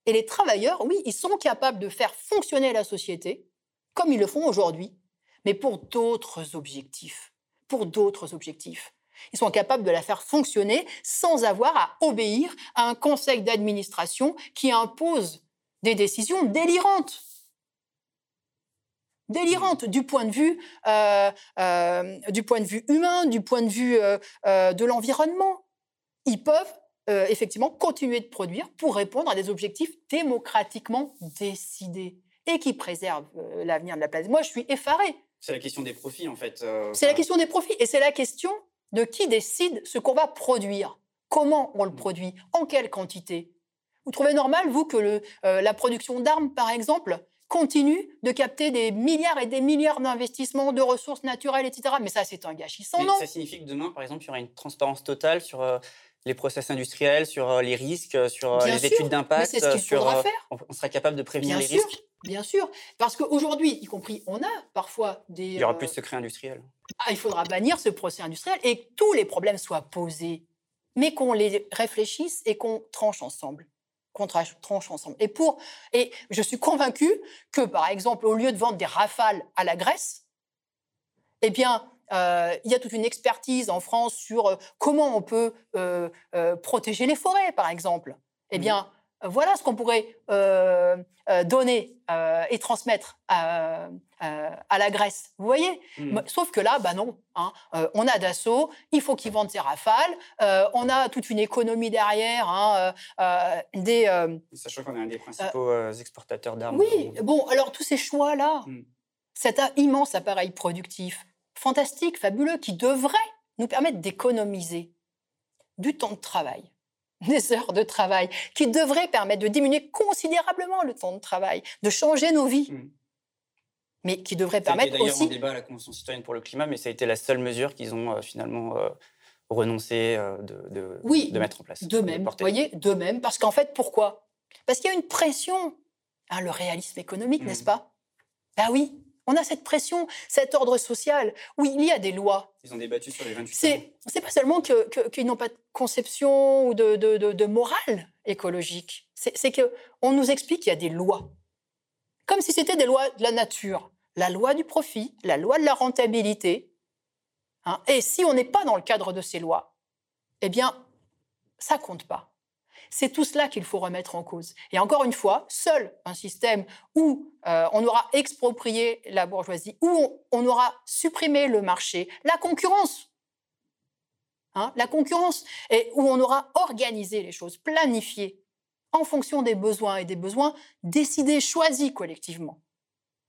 Et les travailleurs, oui, ils sont capables de faire fonctionner la société comme ils le font aujourd'hui, mais pour d'autres objectifs, pour d'autres objectifs. Ils sont capables de la faire fonctionner sans avoir à obéir à un conseil d'administration qui impose des décisions délirantes. Délirantes du point de vue, euh, euh, du point de vue humain, du point de vue euh, euh, de l'environnement. Ils peuvent euh, effectivement continuer de produire pour répondre à des objectifs démocratiquement décidés et qui préservent euh, l'avenir de la planète. Moi, je suis effarée. C'est la question des profits, en fait. Euh, c'est enfin... la question des profits et c'est la question de qui décide ce qu'on va produire, comment on le produit, en quelle quantité. Vous trouvez normal, vous, que le, euh, la production d'armes, par exemple, continue de capter des milliards et des milliards d'investissements, de ressources naturelles, et cetera. Mais ça, c'est un gâchis sans nom. Ça signifie que demain, par exemple, il y aura une transparence totale sur euh, les process industriels, sur euh, les risques, sur euh, les sûr, études d'impact. Mais c'est ce qu'il sur, faudra euh, faire. On sera capable de prévenir bien les sûr, risques. Bien sûr, parce qu'aujourd'hui, y compris, on a parfois des... Il y aura euh, plus de secret industriel. Ah, il faudra bannir ce procès industriel et que tous les problèmes soient posés, mais qu'on les réfléchisse et qu'on tranche ensemble. Qu'on tranche ensemble. Et, pour, et je suis convaincue que, par exemple, au lieu de vendre des rafales à la Grèce, eh bien, euh, il y a toute une expertise en France sur comment on peut euh, euh, protéger les forêts, par exemple. Eh bien, mmh. Voilà ce qu'on pourrait euh, euh, donner euh, et transmettre à, euh, à la Grèce, vous voyez mmh. Sauf que là, bah non, hein, euh, on a Dassault, il faut qu'ils vendent ses rafales, euh, on a toute une économie derrière, hein, euh, des... Euh, Sachant qu'on est un des principaux euh, exportateurs d'armes. Oui, bon, alors tous ces choix-là, mmh. cet immense appareil productif, fantastique, fabuleux, qui devrait nous permettre d'économiser du temps de travail, des heures de travail, qui devraient permettre de diminuer considérablement le temps de travail, de changer nos vies, mmh. mais qui devraient permettre aussi... C'était d'ailleurs en débat à la Commission citoyenne pour le climat, mais ça a été la seule mesure qu'ils ont euh, finalement euh, renoncé euh, de, de, oui, de mettre en place. Oui, de même, vous voyez, de même, parce qu'en fait, pourquoi ? Parce qu'il y a une pression, hein, le réalisme économique, mmh. n'est-ce pas ? Ben oui, on a cette pression, cet ordre social, où il y a des lois. Ils ont débattu sur les vingt-huit c'est, ans. C'est pas seulement que, que, qu'ils n'ont pas de conception ou de, de, de, de morale écologique. C'est, c'est qu'on nous explique qu'il y a des lois. Comme si c'était des lois de la nature. La loi du profit, la loi de la rentabilité. Hein, et si on n'est pas dans le cadre de ces lois, eh bien, ça compte pas. C'est tout cela qu'il faut remettre en cause. Et encore une fois, seul un système où euh, on aura exproprié la bourgeoisie, où on, on aura supprimé le marché, la concurrence, hein, la concurrence, et où on aura organisé les choses, planifié, en fonction des besoins et des besoins décidés, choisis collectivement.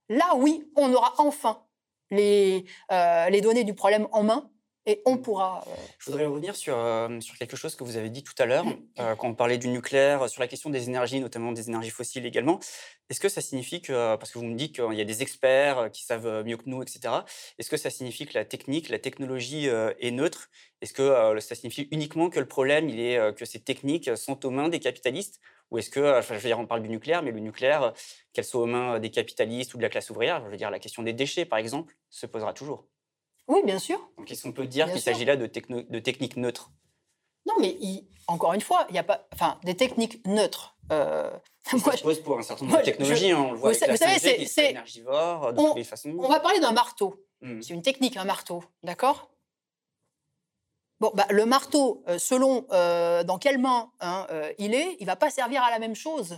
Là, oui, on aura enfin les, euh, les données du problème en main. Et on pourra... Euh... Je voudrais revenir sur, euh, sur quelque chose que vous avez dit tout à l'heure, euh, quand on parlait du nucléaire, sur la question des énergies, notamment des énergies fossiles également. Est-ce que ça signifie que... Parce que vous me dites qu'il y a des experts qui savent mieux que nous, et cetera. Est-ce que ça signifie que la technique, la technologie euh, est neutre ? Est-ce que euh, ça signifie uniquement que le problème, il est euh, que ces techniques sont aux mains des capitalistes ? Ou est-ce que, euh, je veux dire, on parle du nucléaire, mais le nucléaire, qu'elle soit aux mains des capitalistes ou de la classe ouvrière, je veux dire, la question des déchets, par exemple, se posera toujours. Oui, bien sûr. Donc, est-ce qu'on peut dire bien qu'il sûr. S'agit là de, techno- de techniques neutres ? Non, mais il, encore une fois, il n'y a pas... Enfin, des techniques neutres. Euh, ça moi, se pose pour un certain nombre moi, de technologies. Je, hein, on le voit avec sa- la cinq G, c'est, qui c'est énergivore, de on, toutes les façons. On va parler d'un marteau. Mmh. C'est une technique, un marteau, d'accord ? Bon, bah, le marteau, selon euh, dans quelle main hein, euh, il est, il ne va pas servir à la même chose.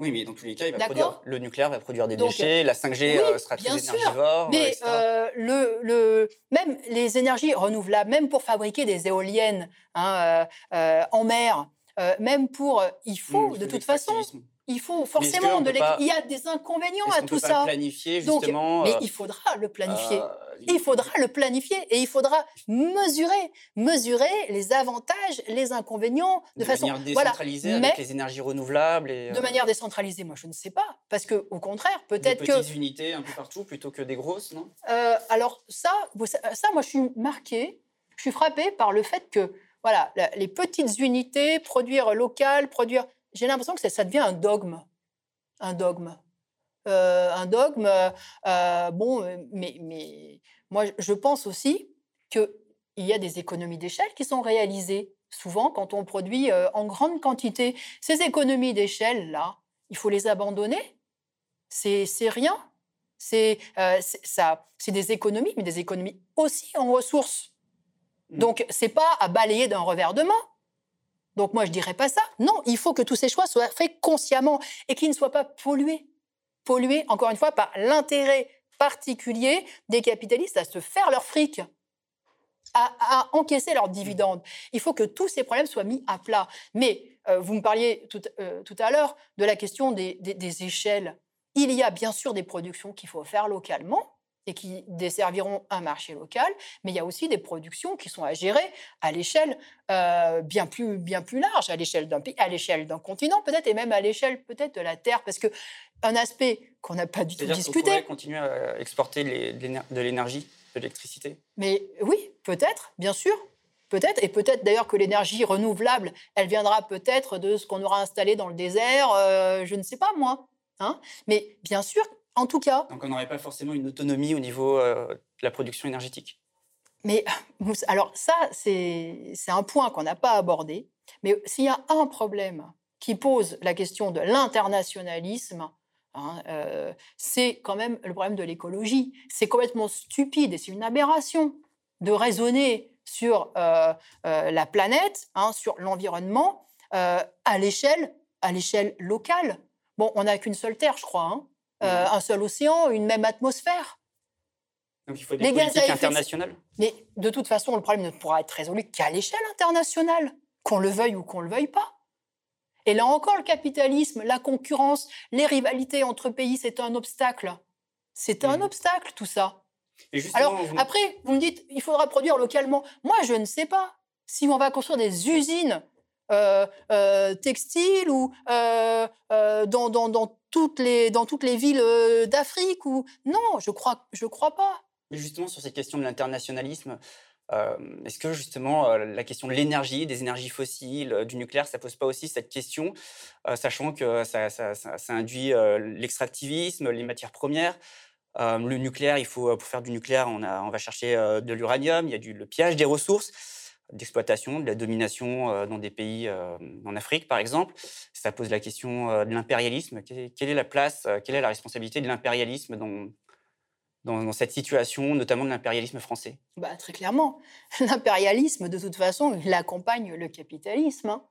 Oui, mais dans tous les cas, il va produire, le nucléaire va produire des donc, déchets, la cinq G oui, sera très énergivore, mais et cetera. Euh, le, le, même les énergies renouvelables, même pour fabriquer des éoliennes hein, euh, en mer, euh, même pour, il faut mmh, de toute façon, il faut forcément de pas, il y a des inconvénients à tout ça. Est-ce qu'on peut pas planifier justement ? Donc, mais il faudra le planifier. Euh, il faudra le planifier et il faudra mesurer, mesurer les avantages, les inconvénients de, de façon manière décentralisée voilà. avec mais les énergies renouvelables et, euh... de manière décentralisée, moi je ne sais pas parce que au contraire peut-être des que des petites unités un peu partout plutôt que des grosses, non euh, Alors ça, ça, ça, moi je suis marquée, je suis frappée par le fait que Voilà, les petites unités, produire local, produire... J'ai l'impression que ça, ça devient un dogme. Un dogme. Euh, un dogme, euh, bon, mais, mais moi, je pense aussi qu'il y a des économies d'échelle qui sont réalisées, souvent, quand on produit euh, en grande quantité. Ces économies d'échelle-là, il faut les abandonner. C'est, c'est rien. C'est, euh, c'est, ça, c'est des économies, mais des économies aussi en ressources. Donc, ce n'est pas à balayer d'un revers de main. Donc, moi, je ne dirais pas ça. Non, il faut que tous ces choix soient faits consciemment et qu'ils ne soient pas pollués. Pollués, encore une fois, par l'intérêt particulier des capitalistes à se faire leur fric, à, à encaisser leurs dividendes. Il faut que tous ces problèmes soient mis à plat. Mais euh, vous me parliez tout, euh, tout à l'heure de la question des, des, des échelles. Il y a bien sûr des productions qu'il faut faire localement et qui desserviront un marché local, mais il y a aussi des productions qui sont à gérer à l'échelle euh, bien plus, bien plus large, à l'échelle d'un pays, à l'échelle d'un continent peut-être, et même à l'échelle peut-être de la Terre, parce que un aspect qu'on n'a pas du tout discuté. C'est-à-dire qu'on pourrait continuer à exporter les, de l'énergie, de l'électricité. Mais oui, peut-être, bien sûr, peut-être, et peut-être d'ailleurs que l'énergie renouvelable, elle viendra peut-être de ce qu'on aura installé dans le désert, euh, je ne sais pas moi, hein, mais bien sûr. En tout cas... Donc, on n'aurait pas forcément une autonomie au niveau euh, de la production énergétique. Mais alors ça, c'est, c'est un point qu'on n'a pas abordé. Mais s'il y a un problème qui pose la question de l'internationalisme, hein, euh, c'est quand même le problème de l'écologie. C'est complètement stupide et c'est une aberration de raisonner sur euh, euh, la planète, hein, sur l'environnement, euh, à l'échelle, à l'échelle locale. Bon, on n'a qu'une seule Terre, je crois, hein. Euh, un seul océan, une même atmosphère. Donc il faut des les politiques internationales. Mais de toute façon, le problème ne pourra être résolu qu'à l'échelle internationale, qu'on le veuille ou qu'on le veuille pas. Et là encore, le capitalisme, la concurrence, les rivalités entre pays, c'est un obstacle. C'est un mmh. obstacle, tout ça. Et alors, vous... après, vous me dites, il faudra produire localement. Moi, je ne sais pas si on va construire des usines euh, euh, textiles ou euh, euh, dans... dans, dans Toutes les, dans toutes les villes d'Afrique ou... Non, je crois, je crois pas. Mais justement, sur ces questions de l'internationalisme, euh, est-ce que justement euh, la question de l'énergie, des énergies fossiles, euh, du nucléaire, ça pose pas aussi cette question, euh, sachant que ça, ça, ça, ça induit euh, l'extractivisme, les matières premières, euh, le nucléaire, il faut, pour faire du nucléaire, on, a, on va chercher euh, de l'uranium, il y a du, le pillage des ressources, d'exploitation, de la domination dans des pays en Afrique, par exemple. Ça pose la question de l'impérialisme. Quelle est la place, quelle est la responsabilité de l'impérialisme dans, dans, dans cette situation, notamment de l'impérialisme français ? Bah, très clairement. L'impérialisme, de toute façon, il accompagne le capitalisme. Hein.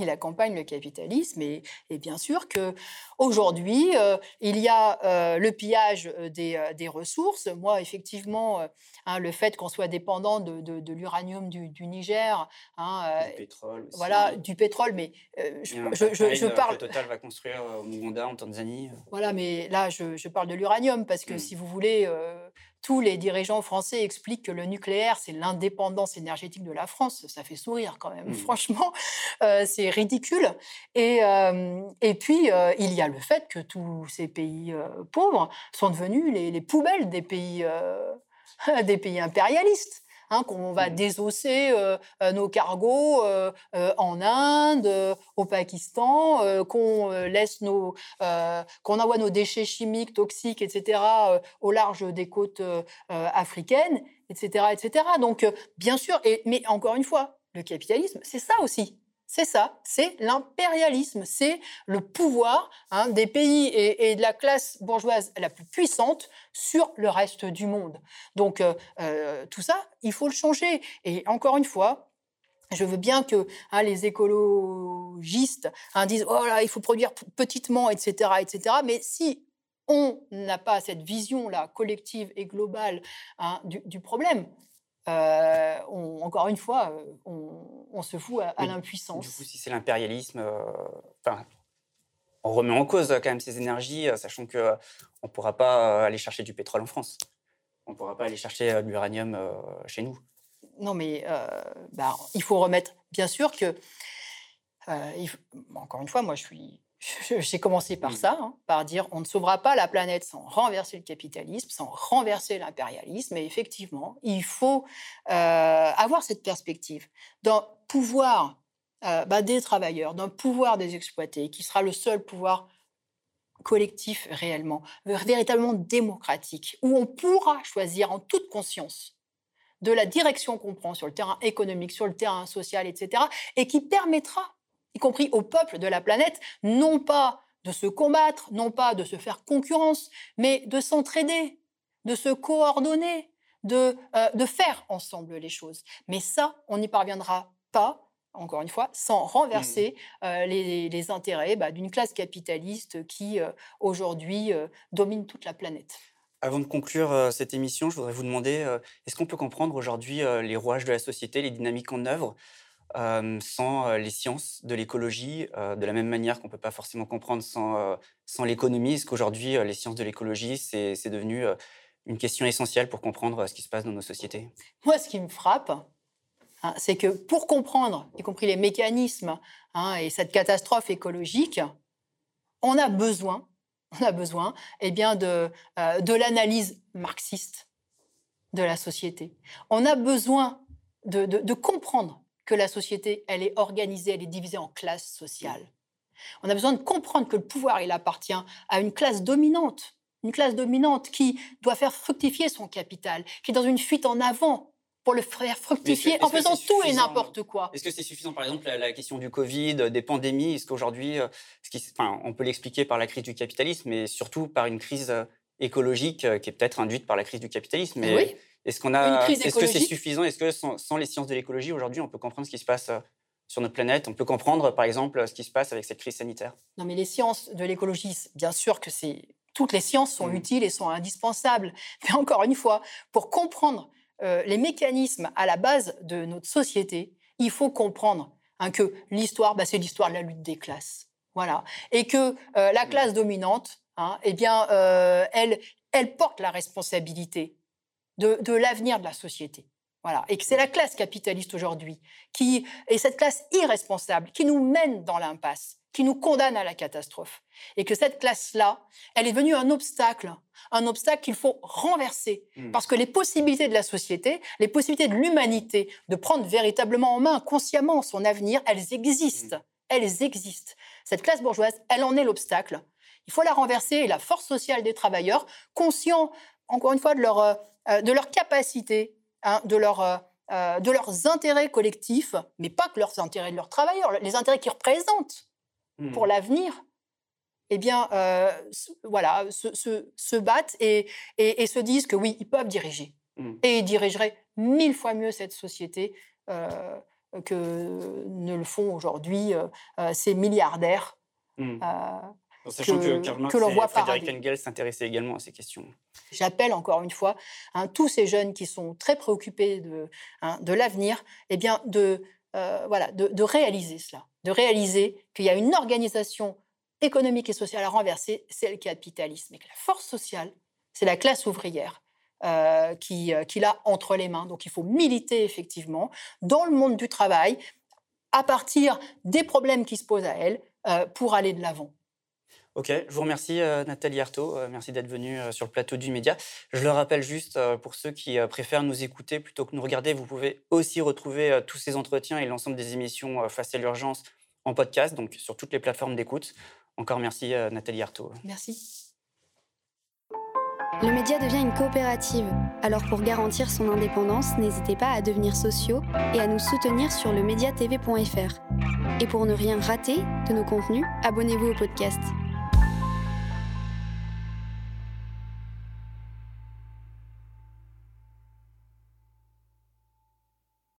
Il accompagne le capitalisme et, et bien sûr qu'aujourd'hui, euh, il y a euh, le pillage des, euh, des ressources. Moi, effectivement, euh, hein, le fait qu'on soit dépendant de, de, de l'uranium du, du Niger... Hein, euh, du pétrole aussi. Voilà, du pétrole, mais euh, je, je, je, je parle... Total va construire au Ouganda, en Tanzanie. Voilà, mais là, je, je parle de l'uranium parce que, mmh. si vous voulez, euh, tous les dirigeants français expliquent que le nucléaire, c'est l'indépendance énergétique de la France. Ça fait sourire quand même, mmh. franchement. Euh, c'est ridicule. Et, euh, et puis, euh, il y a le fait que tous ces pays euh, pauvres sont devenus les, les poubelles des pays, euh, des pays impérialistes. Hein, qu'on va mmh. désosser euh, nos cargos euh, euh, en Inde, euh, au Pakistan, euh, qu'on euh, laisse nos, euh, qu'on envoie nos déchets chimiques, toxiques, et cetera, euh, au large des côtes euh, africaines, et cetera, et cetera. Donc, euh, bien sûr, et, mais encore une fois, le capitalisme, c'est ça aussi. C'est ça, c'est l'impérialisme, c'est le pouvoir, hein, des pays et, et de la classe bourgeoise la plus puissante sur le reste du monde. Donc, euh, euh, tout ça, il faut le changer. Et encore une fois, je veux bien que hein, les écologistes hein, disent « Oh là, il faut produire petitement, et cetera, et cetera » Mais si on n'a pas cette vision-là collective et globale hein, du, du problème... Euh, on, encore une fois, on, on se fout à, à l'impuissance. Du coup, si c'est l'impérialisme, euh, enfin, on remet en cause quand même ces énergies, sachant qu'on euh, ne pourra pas aller chercher du pétrole en France. On ne pourra pas aller chercher euh, de l'uranium euh, chez nous. Non, mais euh, bah, il faut remettre... Bien sûr que... Euh, il faut... Encore une fois, moi, je suis J'ai commencé par ça, hein, par dire on ne sauvera pas la planète sans renverser le capitalisme, sans renverser l'impérialisme. Et effectivement, il faut euh, avoir cette perspective d'un pouvoir euh, bah, des travailleurs, d'un pouvoir des exploités, qui sera le seul pouvoir collectif réellement, véritablement démocratique, où on pourra choisir en toute conscience de la direction qu'on prend sur le terrain économique, sur le terrain social, et cetera, et qui permettra, y compris aux peuples de la planète, non pas de se combattre, non pas de se faire concurrence, mais de s'entraider, de se coordonner, de, euh, de faire ensemble les choses. Mais ça, on n'y parviendra pas, encore une fois, sans renverser euh, les, les intérêts bah, d'une classe capitaliste qui, euh, aujourd'hui, euh, domine toute la planète. Avant de conclure euh, cette émission, je voudrais vous demander, euh, est-ce qu'on peut comprendre aujourd'hui euh, les rouages de la société, les dynamiques en œuvre Euh, sans euh, les sciences de l'écologie, euh, de la même manière qu'on ne peut pas forcément comprendre sans, euh, sans l'économie? Est-ce qu'aujourd'hui, euh, les sciences de l'écologie, c'est, c'est devenu euh, une question essentielle pour comprendre euh, ce qui se passe dans nos sociétés? Moi, ce qui me frappe, hein, c'est que pour comprendre, y compris les mécanismes hein, et cette catastrophe écologique, on a besoin, on a besoin eh bien, de, euh, de l'analyse marxiste de la société. On a besoin de, de, de comprendre que la société, elle est organisée, elle est divisée en classes sociales. On a besoin de comprendre que le pouvoir, il appartient à une classe dominante, une classe dominante qui doit faire fructifier son capital, qui est dans une fuite en avant pour le faire fructifier est-ce que, est-ce en faisant tout et n'importe quoi. Est-ce que c'est suffisant, par exemple, la, la question du Covid, des pandémies? Est-ce qu'aujourd'hui, ce qui, enfin, on peut l'expliquer par la crise du capitalisme, mais surtout par une crise écologique qui est peut-être induite par la crise du capitalisme. Mais... oui. Est-ce, qu'on a, est-ce que c'est suffisant? Est-ce que sans, sans les sciences de l'écologie, aujourd'hui, on peut comprendre ce qui se passe sur notre planète? On peut comprendre, par exemple, ce qui se passe avec cette crise sanitaire? Non, mais les sciences de l'écologie, bien sûr que c'est... toutes les sciences sont mmh. utiles et sont indispensables. Mais encore une fois, pour comprendre euh, les mécanismes à la base de notre société, il faut comprendre hein, que l'histoire, bah, c'est l'histoire de la lutte des classes. Voilà. Et que euh, la classe mmh. dominante, hein, eh bien, euh, elle, elle porte la responsabilité De, de l'avenir de la société. Voilà. Et que c'est la classe capitaliste aujourd'hui, qui est cette classe irresponsable, qui nous mène dans l'impasse, qui nous condamne à la catastrophe. Et que cette classe-là, elle est devenue un obstacle, un obstacle qu'il faut renverser. Mmh. Parce que les possibilités de la société, les possibilités de l'humanité, de prendre véritablement en main, consciemment, son avenir, elles existent. Mmh. Elles existent. Cette classe bourgeoise, elle en est l'obstacle. Il faut la renverser, et la force sociale des travailleurs, conscients, encore une fois, de leur... Euh, de leur capacité, hein, de, leur, euh, de leurs intérêts collectifs, mais pas que leurs intérêts de leurs travailleurs, les intérêts qu'ils représentent mmh. pour l'avenir, eh bien, euh, voilà, se, se, se battent et, et, et se disent que oui, ils peuvent diriger. Mmh. Et ils dirigeraient mille fois mieux cette société euh, que ne le font aujourd'hui euh, ces milliardaires mmh. euh, Sachant que, que Karl Marx que l'on voit et Frédéric Engels s'intéressaient également à ces questions. J'appelle encore une fois hein, tous ces jeunes qui sont très préoccupés de, hein, de l'avenir, eh bien de, euh, voilà, de, de réaliser cela, de réaliser qu'il y a une organisation économique et sociale à renverser, c'est le capitalisme. Et que la force sociale, c'est la classe ouvrière euh, qui, euh, qui l'a entre les mains. Donc il faut militer effectivement dans le monde du travail à partir des problèmes qui se posent à elle euh, pour aller de l'avant. Ok, je vous remercie euh, Nathalie Arthaud, euh, merci d'être venue euh, sur le plateau du Média. Je le rappelle juste, euh, pour ceux qui euh, préfèrent nous écouter plutôt que nous regarder, vous pouvez aussi retrouver euh, tous ces entretiens et l'ensemble des émissions euh, Face à l'urgence en podcast, donc sur toutes les plateformes d'écoute. Encore merci euh, Nathalie Arthaud. Merci. Le Média devient une coopérative, alors pour garantir son indépendance, n'hésitez pas à devenir sociaux et à nous soutenir sur le média t v point f r. Et pour ne rien rater de nos contenus, abonnez-vous au podcast.